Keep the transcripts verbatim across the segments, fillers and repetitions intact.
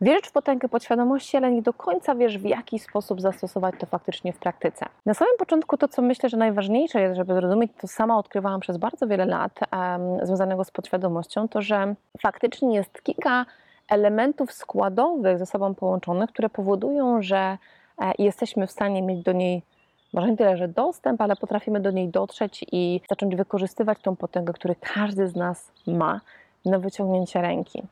Wierzysz w potęgę podświadomości, ale nie do końca wiesz, w jaki sposób zastosować to faktycznie w praktyce. Na samym początku to, co myślę, że najważniejsze jest, żeby zrozumieć, to sama odkrywałam przez bardzo wiele lat um, związanego z podświadomością, to że faktycznie jest kilka elementów składowych ze sobą połączonych, które powodują, że e, jesteśmy w stanie mieć do niej może nie tyle, że dostęp, ale potrafimy do niej dotrzeć i zacząć wykorzystywać tą potęgę, którą każdy z nas ma na wyciągnięcie ręki.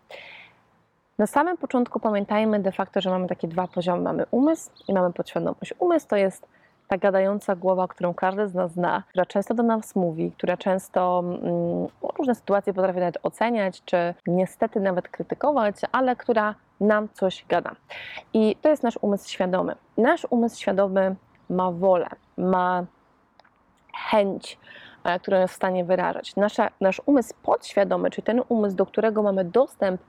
Na samym początku pamiętajmy de facto, że mamy takie dwa poziomy. Mamy umysł i mamy podświadomość. Umysł to jest ta gadająca głowa, którą każdy z nas zna, która często do nas mówi, która często mm, różne sytuacje potrafi nawet oceniać, czy niestety nawet krytykować, ale która nam coś gada. I to jest nasz umysł świadomy. Nasz umysł świadomy ma wolę, ma chęć, którą jest w stanie wyrażać. Nasza, nasz umysł podświadomy, czyli ten umysł, do którego mamy dostęp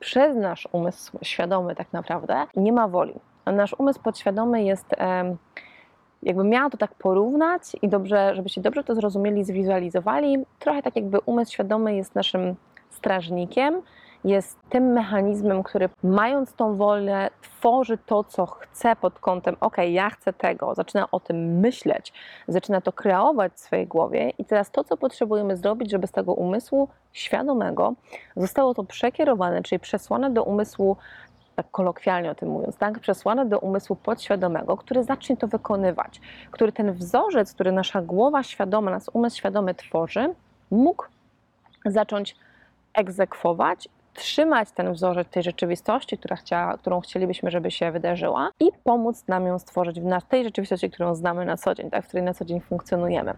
przez nasz umysł świadomy tak naprawdę, nie ma woli. A nasz umysł podświadomy jest, jakby miała to tak porównać i dobrze, żebyście dobrze to zrozumieli, zwizualizowali, trochę tak jakby umysł świadomy jest naszym strażnikiem, jest tym mechanizmem, który mając tą wolę tworzy to, co chce pod kątem ok, ja chcę tego, zaczyna o tym myśleć, zaczyna to kreować w swojej głowie i teraz to, co potrzebujemy zrobić, żeby z tego umysłu świadomego zostało to przekierowane, czyli przesłane do umysłu, tak kolokwialnie o tym mówiąc, tak, przesłane do umysłu podświadomego, który zacznie to wykonywać, który ten wzorzec, który nasza głowa świadoma, nasz umysł świadomy tworzy, mógł zacząć egzekwować, trzymać ten wzorzec tej rzeczywistości, która chciała, którą chcielibyśmy, żeby się wydarzyła i pomóc nam ją stworzyć w tej rzeczywistości, którą znamy na co dzień, tak, w której na co dzień funkcjonujemy.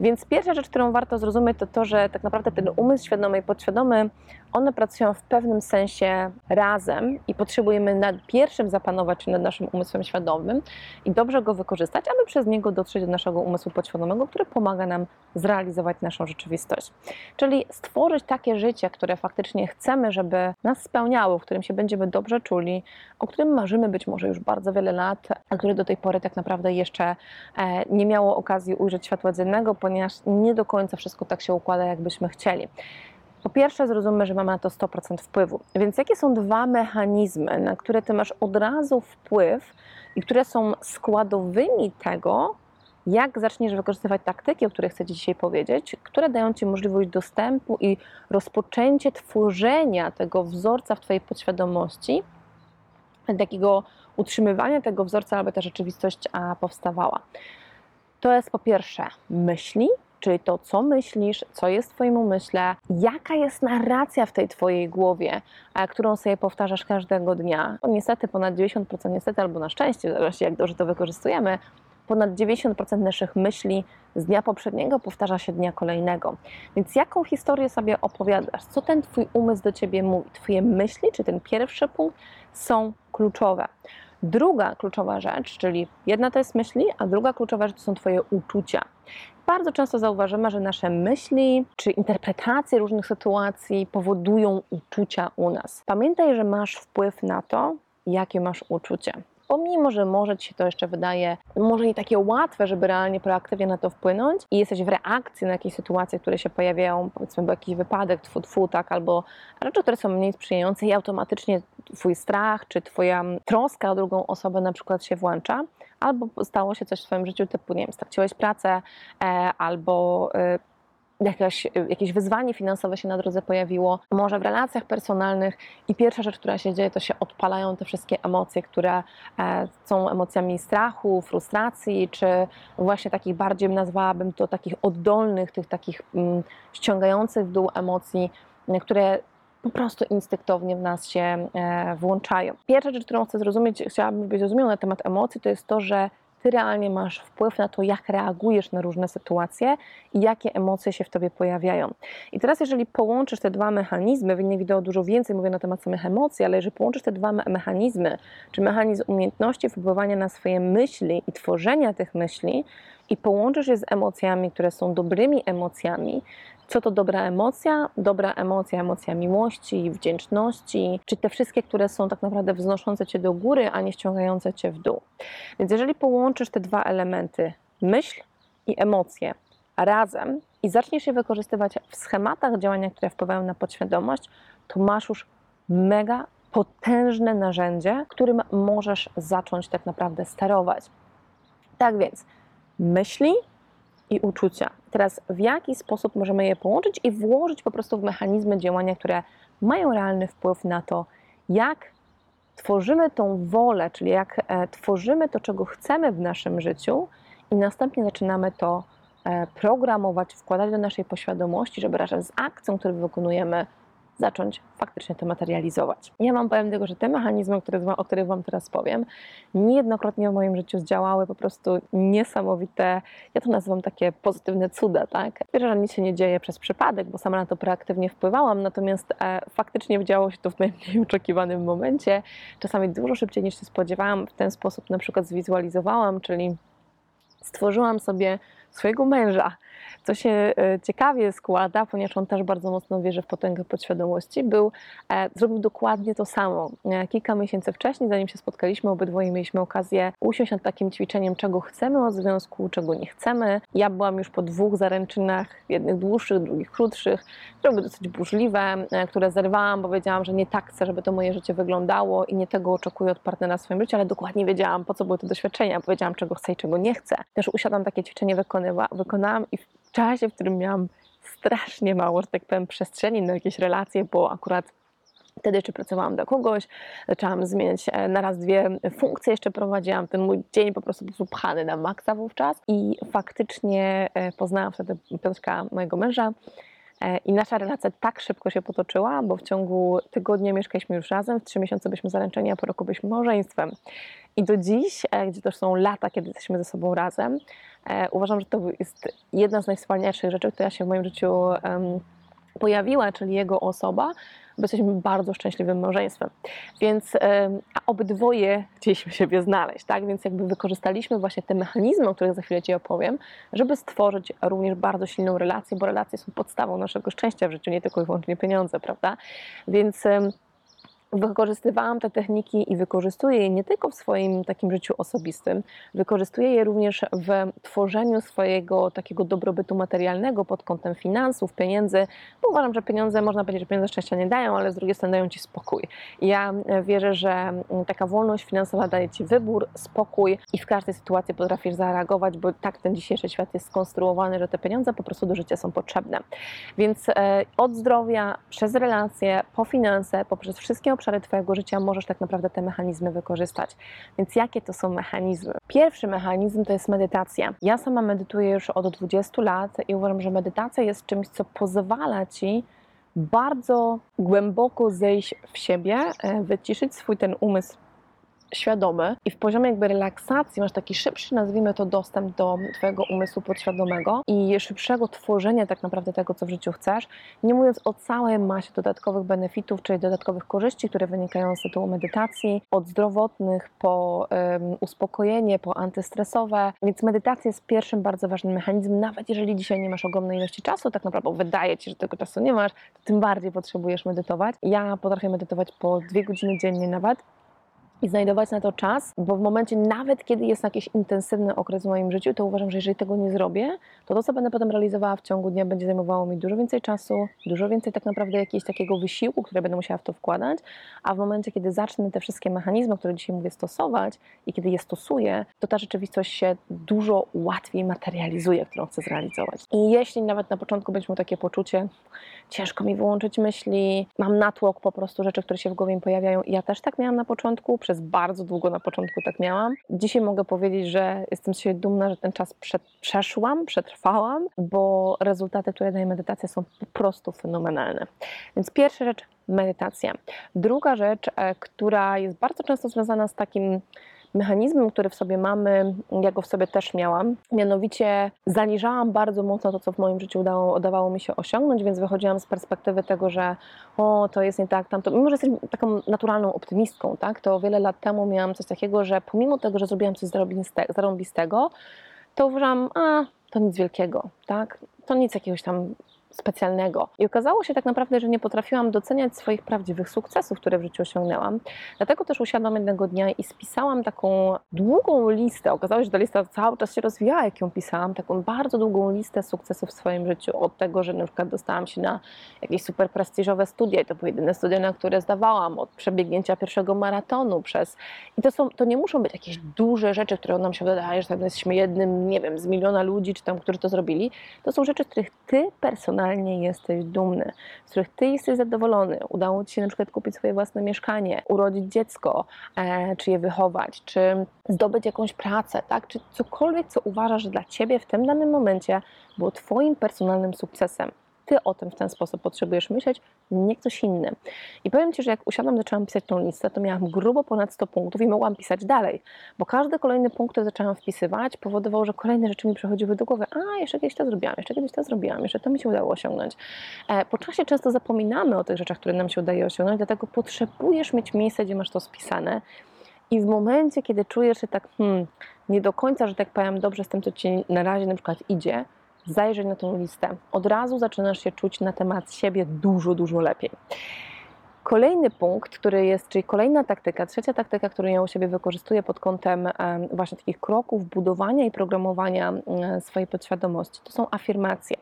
Więc pierwsza rzecz, którą warto zrozumieć, to to, że tak naprawdę ten umysł świadomy i podświadomy, one pracują w pewnym sensie razem i potrzebujemy nad pierwszym zapanować nad naszym umysłem świadomym i dobrze go wykorzystać, aby przez niego dotrzeć do naszego umysłu podświadomego, który pomaga nam zrealizować naszą rzeczywistość. Czyli stworzyć takie życie, które faktycznie chcemy, żeby nas spełniało, w którym się będziemy dobrze czuli, o którym marzymy być może już bardzo wiele lat, a które do tej pory tak naprawdę jeszcze nie miało okazji ujrzeć światła dziennego, ponieważ nie do końca wszystko tak się układa, jakbyśmy chcieli. Po pierwsze zrozummy, że mamy na to sto procent wpływu. Więc jakie są dwa mechanizmy, na które ty masz od razu wpływ i które są składowymi tego, jak zaczniesz wykorzystywać taktyki, o których chcę ci dzisiaj powiedzieć, które dają ci możliwość dostępu i rozpoczęcie tworzenia tego wzorca w twojej podświadomości, takiego utrzymywania tego wzorca, aby ta rzeczywistość powstawała. To jest po pierwsze myśli, czyli to, co myślisz, co jest w twoim umyśle, jaka jest narracja w tej twojej głowie, którą sobie powtarzasz każdego dnia. Niestety ponad dziewięćdziesiąt procent, niestety albo na szczęście, zależy jak dobrze to wykorzystujemy, ponad dziewięćdziesiąt procent naszych myśli z dnia poprzedniego powtarza się dnia kolejnego. Więc jaką historię sobie opowiadasz? Co ten twój umysł do ciebie mówi? Twoje myśli, czy ten pierwszy punkt, są kluczowe. Druga kluczowa rzecz, czyli jedna to jest myśli, a druga kluczowa rzecz to są twoje uczucia. Bardzo często zauważymy, że nasze myśli czy interpretacje różnych sytuacji powodują uczucia u nas. Pamiętaj, że masz wpływ na to, jakie masz uczucie. Pomimo, że może ci się to jeszcze wydaje może nie takie łatwe, żeby realnie proaktywnie na to wpłynąć i jesteś w reakcji na jakieś sytuacje, które się pojawiają, powiedzmy, bo jakiś wypadek, tfu, tfu, tak, albo rzeczy, które są mniej sprzyjające i automatycznie twój strach czy twoja troska o drugą osobę na przykład się włącza, albo stało się coś w twoim życiu typu, nie wiem, straciłeś pracę e, albo... E, Jakaś, jakieś wyzwanie finansowe się na drodze pojawiło, może w relacjach personalnych i pierwsza rzecz, która się dzieje, to się odpalają te wszystkie emocje, które e, są emocjami strachu, frustracji, czy właśnie takich bardziej nazwałabym to takich oddolnych, tych takich m, ściągających w dół emocji, które po prostu instynktownie w nas się e, włączają. Pierwsza rzecz, którą chcę zrozumieć, chciałabym być zrozumiała na temat emocji, to jest to, że ty realnie masz wpływ na to, jak reagujesz na różne sytuacje i jakie emocje się w tobie pojawiają. I teraz, jeżeli połączysz te dwa mechanizmy, w innym wideo dużo więcej mówię na temat samych emocji, ale jeżeli połączysz te dwa mechanizmy, czy mechanizm umiejętności wpływania na swoje myśli i tworzenia tych myśli i połączysz je z emocjami, które są dobrymi emocjami. Co to dobra emocja? Dobra emocja, emocja miłości, wdzięczności, czy te wszystkie, które są tak naprawdę wznoszące cię do góry, a nie ściągające cię w dół. Więc jeżeli połączysz te dwa elementy, myśl i emocje, razem i zaczniesz je wykorzystywać w schematach działania, które wpływają na podświadomość, to masz już mega potężne narzędzie, którym możesz zacząć tak naprawdę sterować. Tak więc myśli i uczucia. Teraz w jaki sposób możemy je połączyć i włożyć po prostu w mechanizmy działania, które mają realny wpływ na to, jak tworzymy tą wolę, czyli jak tworzymy to, czego chcemy w naszym życiu i następnie zaczynamy to programować, wkładać do naszej podświadomości, żeby razem z akcją, którą wykonujemy, zacząć faktycznie to materializować. Ja Wam powiem tylko, że te mechanizmy, o których Wam teraz powiem, niejednokrotnie w moim życiu zdziałały po prostu niesamowite, ja to nazywam takie pozytywne cuda, tak? Wierzę, że nic się nie dzieje przez przypadek, bo sama na to proaktywnie wpływałam, natomiast e, faktycznie działo się to w najmniej oczekiwanym momencie, czasami dużo szybciej niż się spodziewałam, w ten sposób na przykład zwizualizowałam, czyli stworzyłam sobie swojego męża, co się ciekawie składa, ponieważ on też bardzo mocno wierzy w potęgę podświadomości, był, e, zrobił dokładnie to samo. E, kilka miesięcy wcześniej, zanim się spotkaliśmy, obydwoje mieliśmy okazję usiąść nad takim ćwiczeniem, czego chcemy od związku, czego nie chcemy. Ja byłam już po dwóch zaręczynach, jednych dłuższych, drugich krótszych, które były dosyć burzliwe, e, które zerwałam, bo wiedziałam, że nie tak chcę, żeby to moje życie wyglądało i nie tego oczekuję od partnera w swoim życiu, ale dokładnie wiedziałam, po co były te doświadczenia, bo wiedziałam, czego chcę i czego nie chcę. Też usiadłam takie ćwiczenie wykonać, wykonałam i w czasie, w którym miałam strasznie mało, że tak powiem, przestrzeni na jakieś relacje, bo akurat wtedy czy pracowałam dla kogoś, zaczęłam zmieniać na raz dwie funkcje, jeszcze prowadziłam ten mój dzień po prostu był pchany na maksa wówczas i faktycznie poznałam wtedy Piotrka, mojego męża, i nasza relacja tak szybko się potoczyła, bo w ciągu tygodnia mieszkaliśmy już razem, w trzy miesiące byliśmy zaręczeni, a po roku byliśmy małżeństwem. I do dziś, gdzie to są lata, kiedy jesteśmy ze sobą razem, uważam, że to jest jedna z najwspanialszych rzeczy, która się w moim życiu um, pojawiła, czyli jego osoba, bo jesteśmy bardzo szczęśliwym małżeństwem. Więc um, a obydwoje chcieliśmy siebie znaleźć, tak? Więc jakby wykorzystaliśmy właśnie te mechanizmy, o których za chwilę Ci opowiem, żeby stworzyć również bardzo silną relację, bo relacje są podstawą naszego szczęścia w życiu, nie tylko i wyłącznie pieniądze, prawda? Więc um, wykorzystywałam te techniki i wykorzystuję je nie tylko w swoim takim życiu osobistym, wykorzystuję je również w tworzeniu swojego takiego dobrobytu materialnego pod kątem finansów, pieniędzy, bo uważam, że pieniądze, można powiedzieć, że pieniądze szczęścia nie dają, ale z drugiej strony dają Ci spokój. Ja wierzę, że taka wolność finansowa daje Ci wybór, spokój i w każdej sytuacji potrafisz zareagować, bo tak ten dzisiejszy świat jest skonstruowany, że te pieniądze po prostu do życia są potrzebne. Więc od zdrowia, przez relacje, po finanse, poprzez wszystkie obszary Twojego życia możesz tak naprawdę te mechanizmy wykorzystać. Więc jakie to są mechanizmy? Pierwszy mechanizm to jest medytacja. Ja sama medytuję już od dwudziestu lat i uważam, że medytacja jest czymś, co pozwala Ci bardzo głęboko zejść w siebie, wyciszyć swój ten umysł świadomy i w poziomie jakby relaksacji masz taki szybszy, nazwijmy to, dostęp do Twojego umysłu podświadomego i szybszego tworzenia tak naprawdę tego, co w życiu chcesz, nie mówiąc o całej masie dodatkowych benefitów, czyli dodatkowych korzyści, które wynikają z tytułu medytacji, od zdrowotnych po um, uspokojenie, po antystresowe, więc medytacja jest pierwszym bardzo ważnym mechanizmem, nawet jeżeli dzisiaj nie masz ogromnej ilości czasu, tak naprawdę wydaje Ci, że tego czasu nie masz, to tym bardziej potrzebujesz medytować. Ja potrafię medytować po dwie godziny dziennie nawet, i znajdować na to czas, bo w momencie nawet kiedy jest jakiś intensywny okres w moim życiu, to uważam, że jeżeli tego nie zrobię, to to, co będę potem realizowała w ciągu dnia, będzie zajmowało mi dużo więcej czasu, dużo więcej tak naprawdę jakiegoś takiego wysiłku, który będę musiała w to wkładać, a w momencie, kiedy zacznę te wszystkie mechanizmy, które dzisiaj mówię, stosować i kiedy je stosuję, to ta rzeczywistość się dużo łatwiej materializuje, którą chcę zrealizować. I jeśli nawet na początku będziesz miał takie poczucie, ciężko mi wyłączyć myśli, mam natłok po prostu rzeczy, które się w głowie mi pojawiają, ja też tak miałam na początku, przez bardzo długo na początku tak miałam. Dzisiaj mogę powiedzieć, że jestem się dumna, że ten czas przeszłam, przetrwałam, bo rezultaty, które daje medytacja, są po prostu fenomenalne. Więc pierwsza rzecz, medytacja. Druga rzecz, która jest bardzo często związana z takim mechanizmem, który w sobie mamy, ja go w sobie też miałam, mianowicie zaniżałam bardzo mocno to, co w moim życiu udało, udawało mi się osiągnąć, więc wychodziłam z perspektywy tego, że o, to jest nie tak, tamto, mimo że jestem taką naturalną optymistką, tak, to wiele lat temu miałam coś takiego, że pomimo tego, że zrobiłam coś zarąbistego, to uważam, a to nic wielkiego, tak? To nic jakiegoś tam specjalnego. I okazało się tak naprawdę, że nie potrafiłam doceniać swoich prawdziwych sukcesów, które w życiu osiągnęłam. Dlatego też usiadłam jednego dnia i spisałam taką długą listę. Okazało się, że ta lista cały czas się rozwijała, jak ją pisałam. Taką bardzo długą listę sukcesów w swoim życiu. Od tego, że na przykład dostałam się na jakieś super prestiżowe studia i to były jedyne studia, na które zdawałam. Od przebiegnięcia pierwszego maratonu przez... I to, są, to nie muszą być jakieś duże rzeczy, które nam się wydaje, że tam jesteśmy jednym, nie wiem, z miliona ludzi, czy tam, którzy to zrobili. To są rzeczy, których ty personalnie jesteś dumny, z których ty jesteś zadowolony. Udało ci się na przykład kupić swoje własne mieszkanie, urodzić dziecko, e, czy je wychować, czy zdobyć jakąś pracę, tak? Czy cokolwiek, co uważasz, że dla ciebie w tym danym momencie było twoim personalnym sukcesem. Ty o tym w ten sposób potrzebujesz myśleć, nie ktoś inny. I powiem ci, że jak usiadłam, zaczęłam pisać tą listę, to miałam grubo ponad sto punktów i mogłam pisać dalej, bo każdy kolejny punkt, który zaczęłam wpisywać, powodował, że kolejne rzeczy mi przychodziły do głowy. A, jeszcze kiedyś to zrobiłam, jeszcze kiedyś to zrobiłam, jeszcze to mi się udało osiągnąć. Po czasie często zapominamy o tych rzeczach, które nam się udaje osiągnąć, dlatego potrzebujesz mieć miejsce, gdzie masz to spisane. I w momencie, kiedy czujesz się tak hmm, nie do końca, że tak powiem, dobrze z tym, co ci na razie na przykład idzie, zajrzyj na tą listę. Od razu zaczynasz się czuć na temat siebie dużo, dużo lepiej. Kolejny punkt, który jest, czyli kolejna taktyka, trzecia taktyka, którą ja u siebie wykorzystuję pod kątem właśnie takich kroków budowania i programowania swojej podświadomości, to są afirmacje.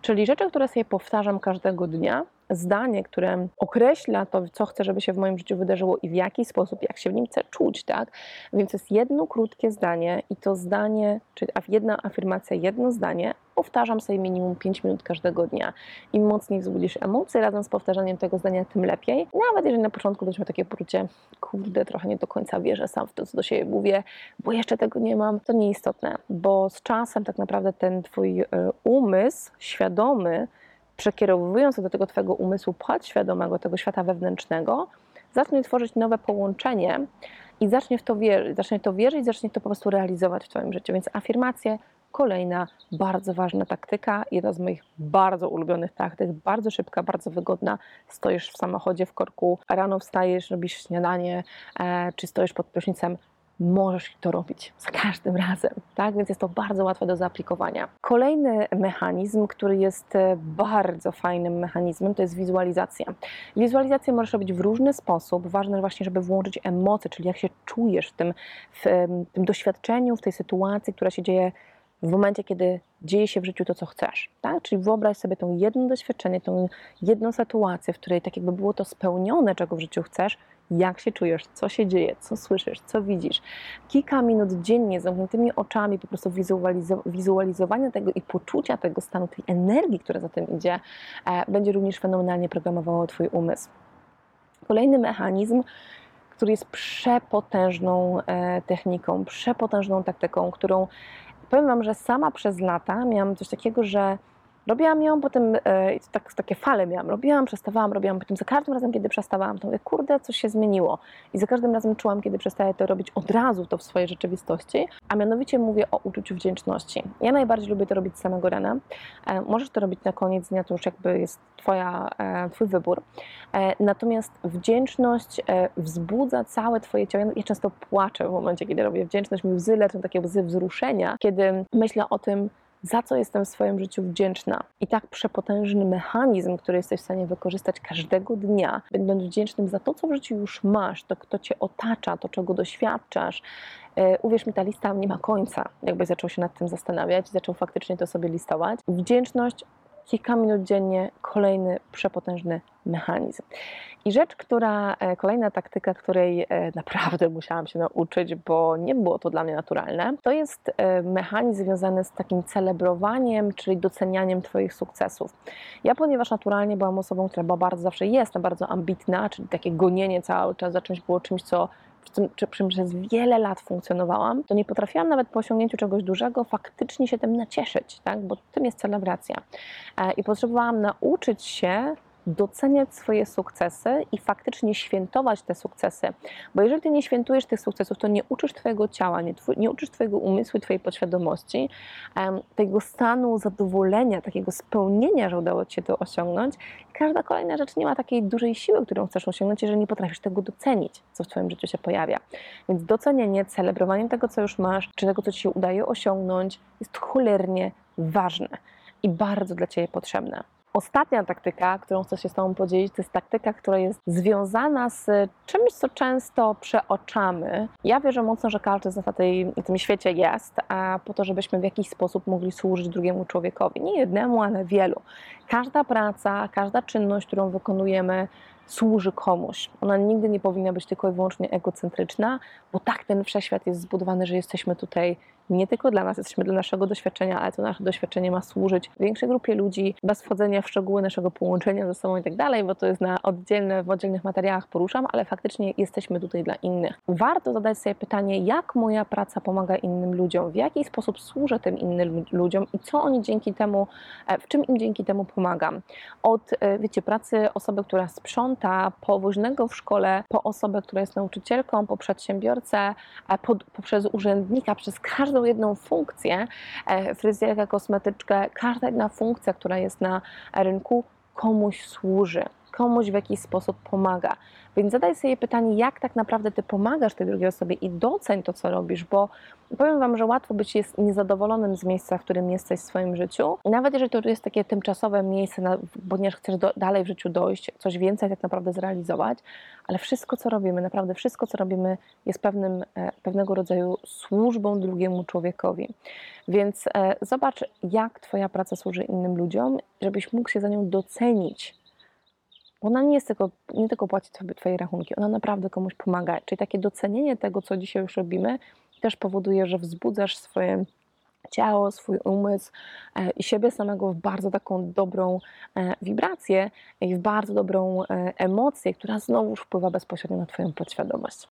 Czyli rzeczy, które sobie powtarzam każdego dnia, zdanie, które określa to, co chcę, żeby się w moim życiu wydarzyło i w jaki sposób, jak się w nim chcę czuć, tak? Więc jest jedno krótkie zdanie i to zdanie, czyli jedna afirmacja, jedno zdanie, powtarzam sobie minimum pięć minut każdego dnia. Im mocniej wzbudzisz emocje razem z powtarzaniem tego zdania, tym lepiej. Nawet jeżeli na początku będziesz miał takie poczucie, kurde, trochę nie do końca wierzę sam w to, co do siebie mówię, bo jeszcze tego nie mam, to nieistotne, bo z czasem tak naprawdę ten twój umysł świadomy, przekierowując do tego twojego umysłu podświadomego, tego świata wewnętrznego, zacznie tworzyć nowe połączenie i zacznie w to wierzyć, zacznie to wierzyć, zacznie to po prostu realizować w twoim życiu. Więc afirmacje, kolejna bardzo ważna taktyka, jedna z moich bardzo ulubionych taktyk, bardzo szybka, bardzo wygodna. Stoisz w samochodzie w korku, rano wstajesz, robisz śniadanie, e, czy stoisz pod prysznicem, możesz to robić za każdym razem, tak? Więc jest to bardzo łatwe do zaaplikowania. Kolejny mechanizm, który jest bardzo fajnym mechanizmem, to jest wizualizacja. Wizualizację możesz robić w różny sposób. Ważne właśnie, żeby włączyć emocje, czyli jak się czujesz w tym, w tym doświadczeniu, w tej sytuacji, która się dzieje w momencie, kiedy dzieje się w życiu to, co chcesz, tak? Czyli wyobraź sobie to jedno doświadczenie, tą jedną sytuację, w której tak jakby było to spełnione, czego w życiu chcesz, jak się czujesz, co się dzieje, co słyszysz, co widzisz. Kilka minut dziennie z zamkniętymi oczami po prostu wizualizo- wizualizowania tego i poczucia tego stanu, tej energii, która za tym idzie, e, będzie również fenomenalnie programowało twój umysł. Kolejny mechanizm, który jest przepotężną e, techniką, przepotężną taktyką, którą powiem wam, że sama przez lata miałam coś takiego, że robiłam ją, potem e, tak, takie fale miałam, robiłam, przestawałam, robiłam, potem za każdym razem, kiedy przestawałam, to mówię, kurde, coś się zmieniło. I za każdym razem czułam, kiedy przestaję to robić od razu to w swojej rzeczywistości, a mianowicie mówię o uczuciu wdzięczności. Ja najbardziej lubię to robić z samego rana. E, możesz to robić na koniec dnia, to już jakby jest twoja, e, twój wybór. E, natomiast wdzięczność e, wzbudza całe twoje ciało. Ja często płaczę w momencie, kiedy robię wdzięczność, mi łzy leczą, takie łzy wzruszenia, kiedy myślę o tym, za co jestem w swoim życiu wdzięczna. I tak przepotężny mechanizm, który jesteś w stanie wykorzystać każdego dnia, będąc wdzięcznym za to, co w życiu już masz, to kto cię otacza, to czego doświadczasz. Uwierz mi, ta lista nie ma końca. Jakbyś zaczął się nad tym zastanawiać, zaczął faktycznie to sobie listować. Wdzięczność, kilka minut dziennie, kolejny przepotężny mechanizm. I rzecz, która, kolejna taktyka, której naprawdę musiałam się nauczyć, bo nie było to dla mnie naturalne, to jest mechanizm związany z takim celebrowaniem, czyli docenianiem twoich sukcesów. Ja, ponieważ naturalnie byłam osobą, która była bardzo, zawsze jest bardzo ambitna, czyli takie gonienie cały czas za czymś było czymś, co czym przez wiele lat funkcjonowałam, to nie potrafiłam nawet po osiągnięciu czegoś dużego faktycznie się tym nacieszyć, tak? Bo tym jest celebracja. I potrzebowałam nauczyć się doceniać swoje sukcesy i faktycznie świętować te sukcesy. Bo jeżeli ty nie świętujesz tych sukcesów, to nie uczysz twojego ciała, nie, twój, nie uczysz twojego umysłu i twojej podświadomości um, tego stanu zadowolenia, takiego spełnienia, że udało ci się to osiągnąć. I każda kolejna rzecz nie ma takiej dużej siły, którą chcesz osiągnąć, jeżeli nie potrafisz tego docenić, co w twoim życiu się pojawia. Więc docenienie, celebrowanie tego, co już masz, czy tego, co ci się udaje osiągnąć, jest cholernie ważne i bardzo dla ciebie potrzebne. Ostatnia taktyka, którą chcę się z Tobą podzielić, to jest taktyka, która jest związana z czymś, co często przeoczamy. Ja wierzę mocno, że każdy z nas na, tej, na tym świecie jest, a po to, żebyśmy w jakiś sposób mogli służyć drugiemu człowiekowi. Nie jednemu, ale wielu. Każda praca, każda czynność, którą wykonujemy, służy komuś. Ona nigdy nie powinna być tylko i wyłącznie egocentryczna, bo tak ten wszechświat jest zbudowany, że jesteśmy tutaj nie tylko dla nas, jesteśmy dla naszego doświadczenia, ale to nasze doświadczenie ma służyć większej grupie ludzi, bez wchodzenia w szczegóły naszego połączenia ze sobą i tak dalej, bo to jest na oddzielne, w oddzielnych materiałach poruszam, ale faktycznie jesteśmy tutaj dla innych. Warto zadać sobie pytanie, jak moja praca pomaga innym ludziom, w jaki sposób służę tym innym ludziom i co oni dzięki temu, w czym im dzięki temu pomagam. Od, wiecie, pracy osoby, która sprząta, po woźnego w szkole, po osobę, która jest nauczycielką, po przedsiębiorcę, po, poprzez urzędnika, przez każdą jedną funkcję, fryzjerkę, kosmetyczkę, każda jedna funkcja, która jest na rynku, komuś służy, komuś w jakiś sposób pomaga. Więc zadaj sobie pytanie, jak tak naprawdę ty pomagasz tej drugiej osobie i doceń to, co robisz, bo powiem wam, że łatwo być jest niezadowolonym z miejsca, w którym jesteś w swoim życiu. Nawet jeżeli to jest takie tymczasowe miejsce, ponieważ chcesz do, dalej w życiu dojść, coś więcej tak naprawdę zrealizować, ale wszystko, co robimy, naprawdę wszystko, co robimy, jest pewnym, pewnego rodzaju służbą drugiemu człowiekowi. Więc e, zobacz, jak twoja praca służy innym ludziom, żebyś mógł się za nią docenić. Ona nie jest tylko, nie tylko płaci twoje rachunki, ona naprawdę komuś pomaga. Czyli takie docenienie tego, co dzisiaj już robimy, też powoduje, że wzbudzasz swoje ciało, swój umysł i siebie samego w bardzo taką dobrą wibrację i w bardzo dobrą emocję, która znowuż wpływa bezpośrednio na twoją podświadomość.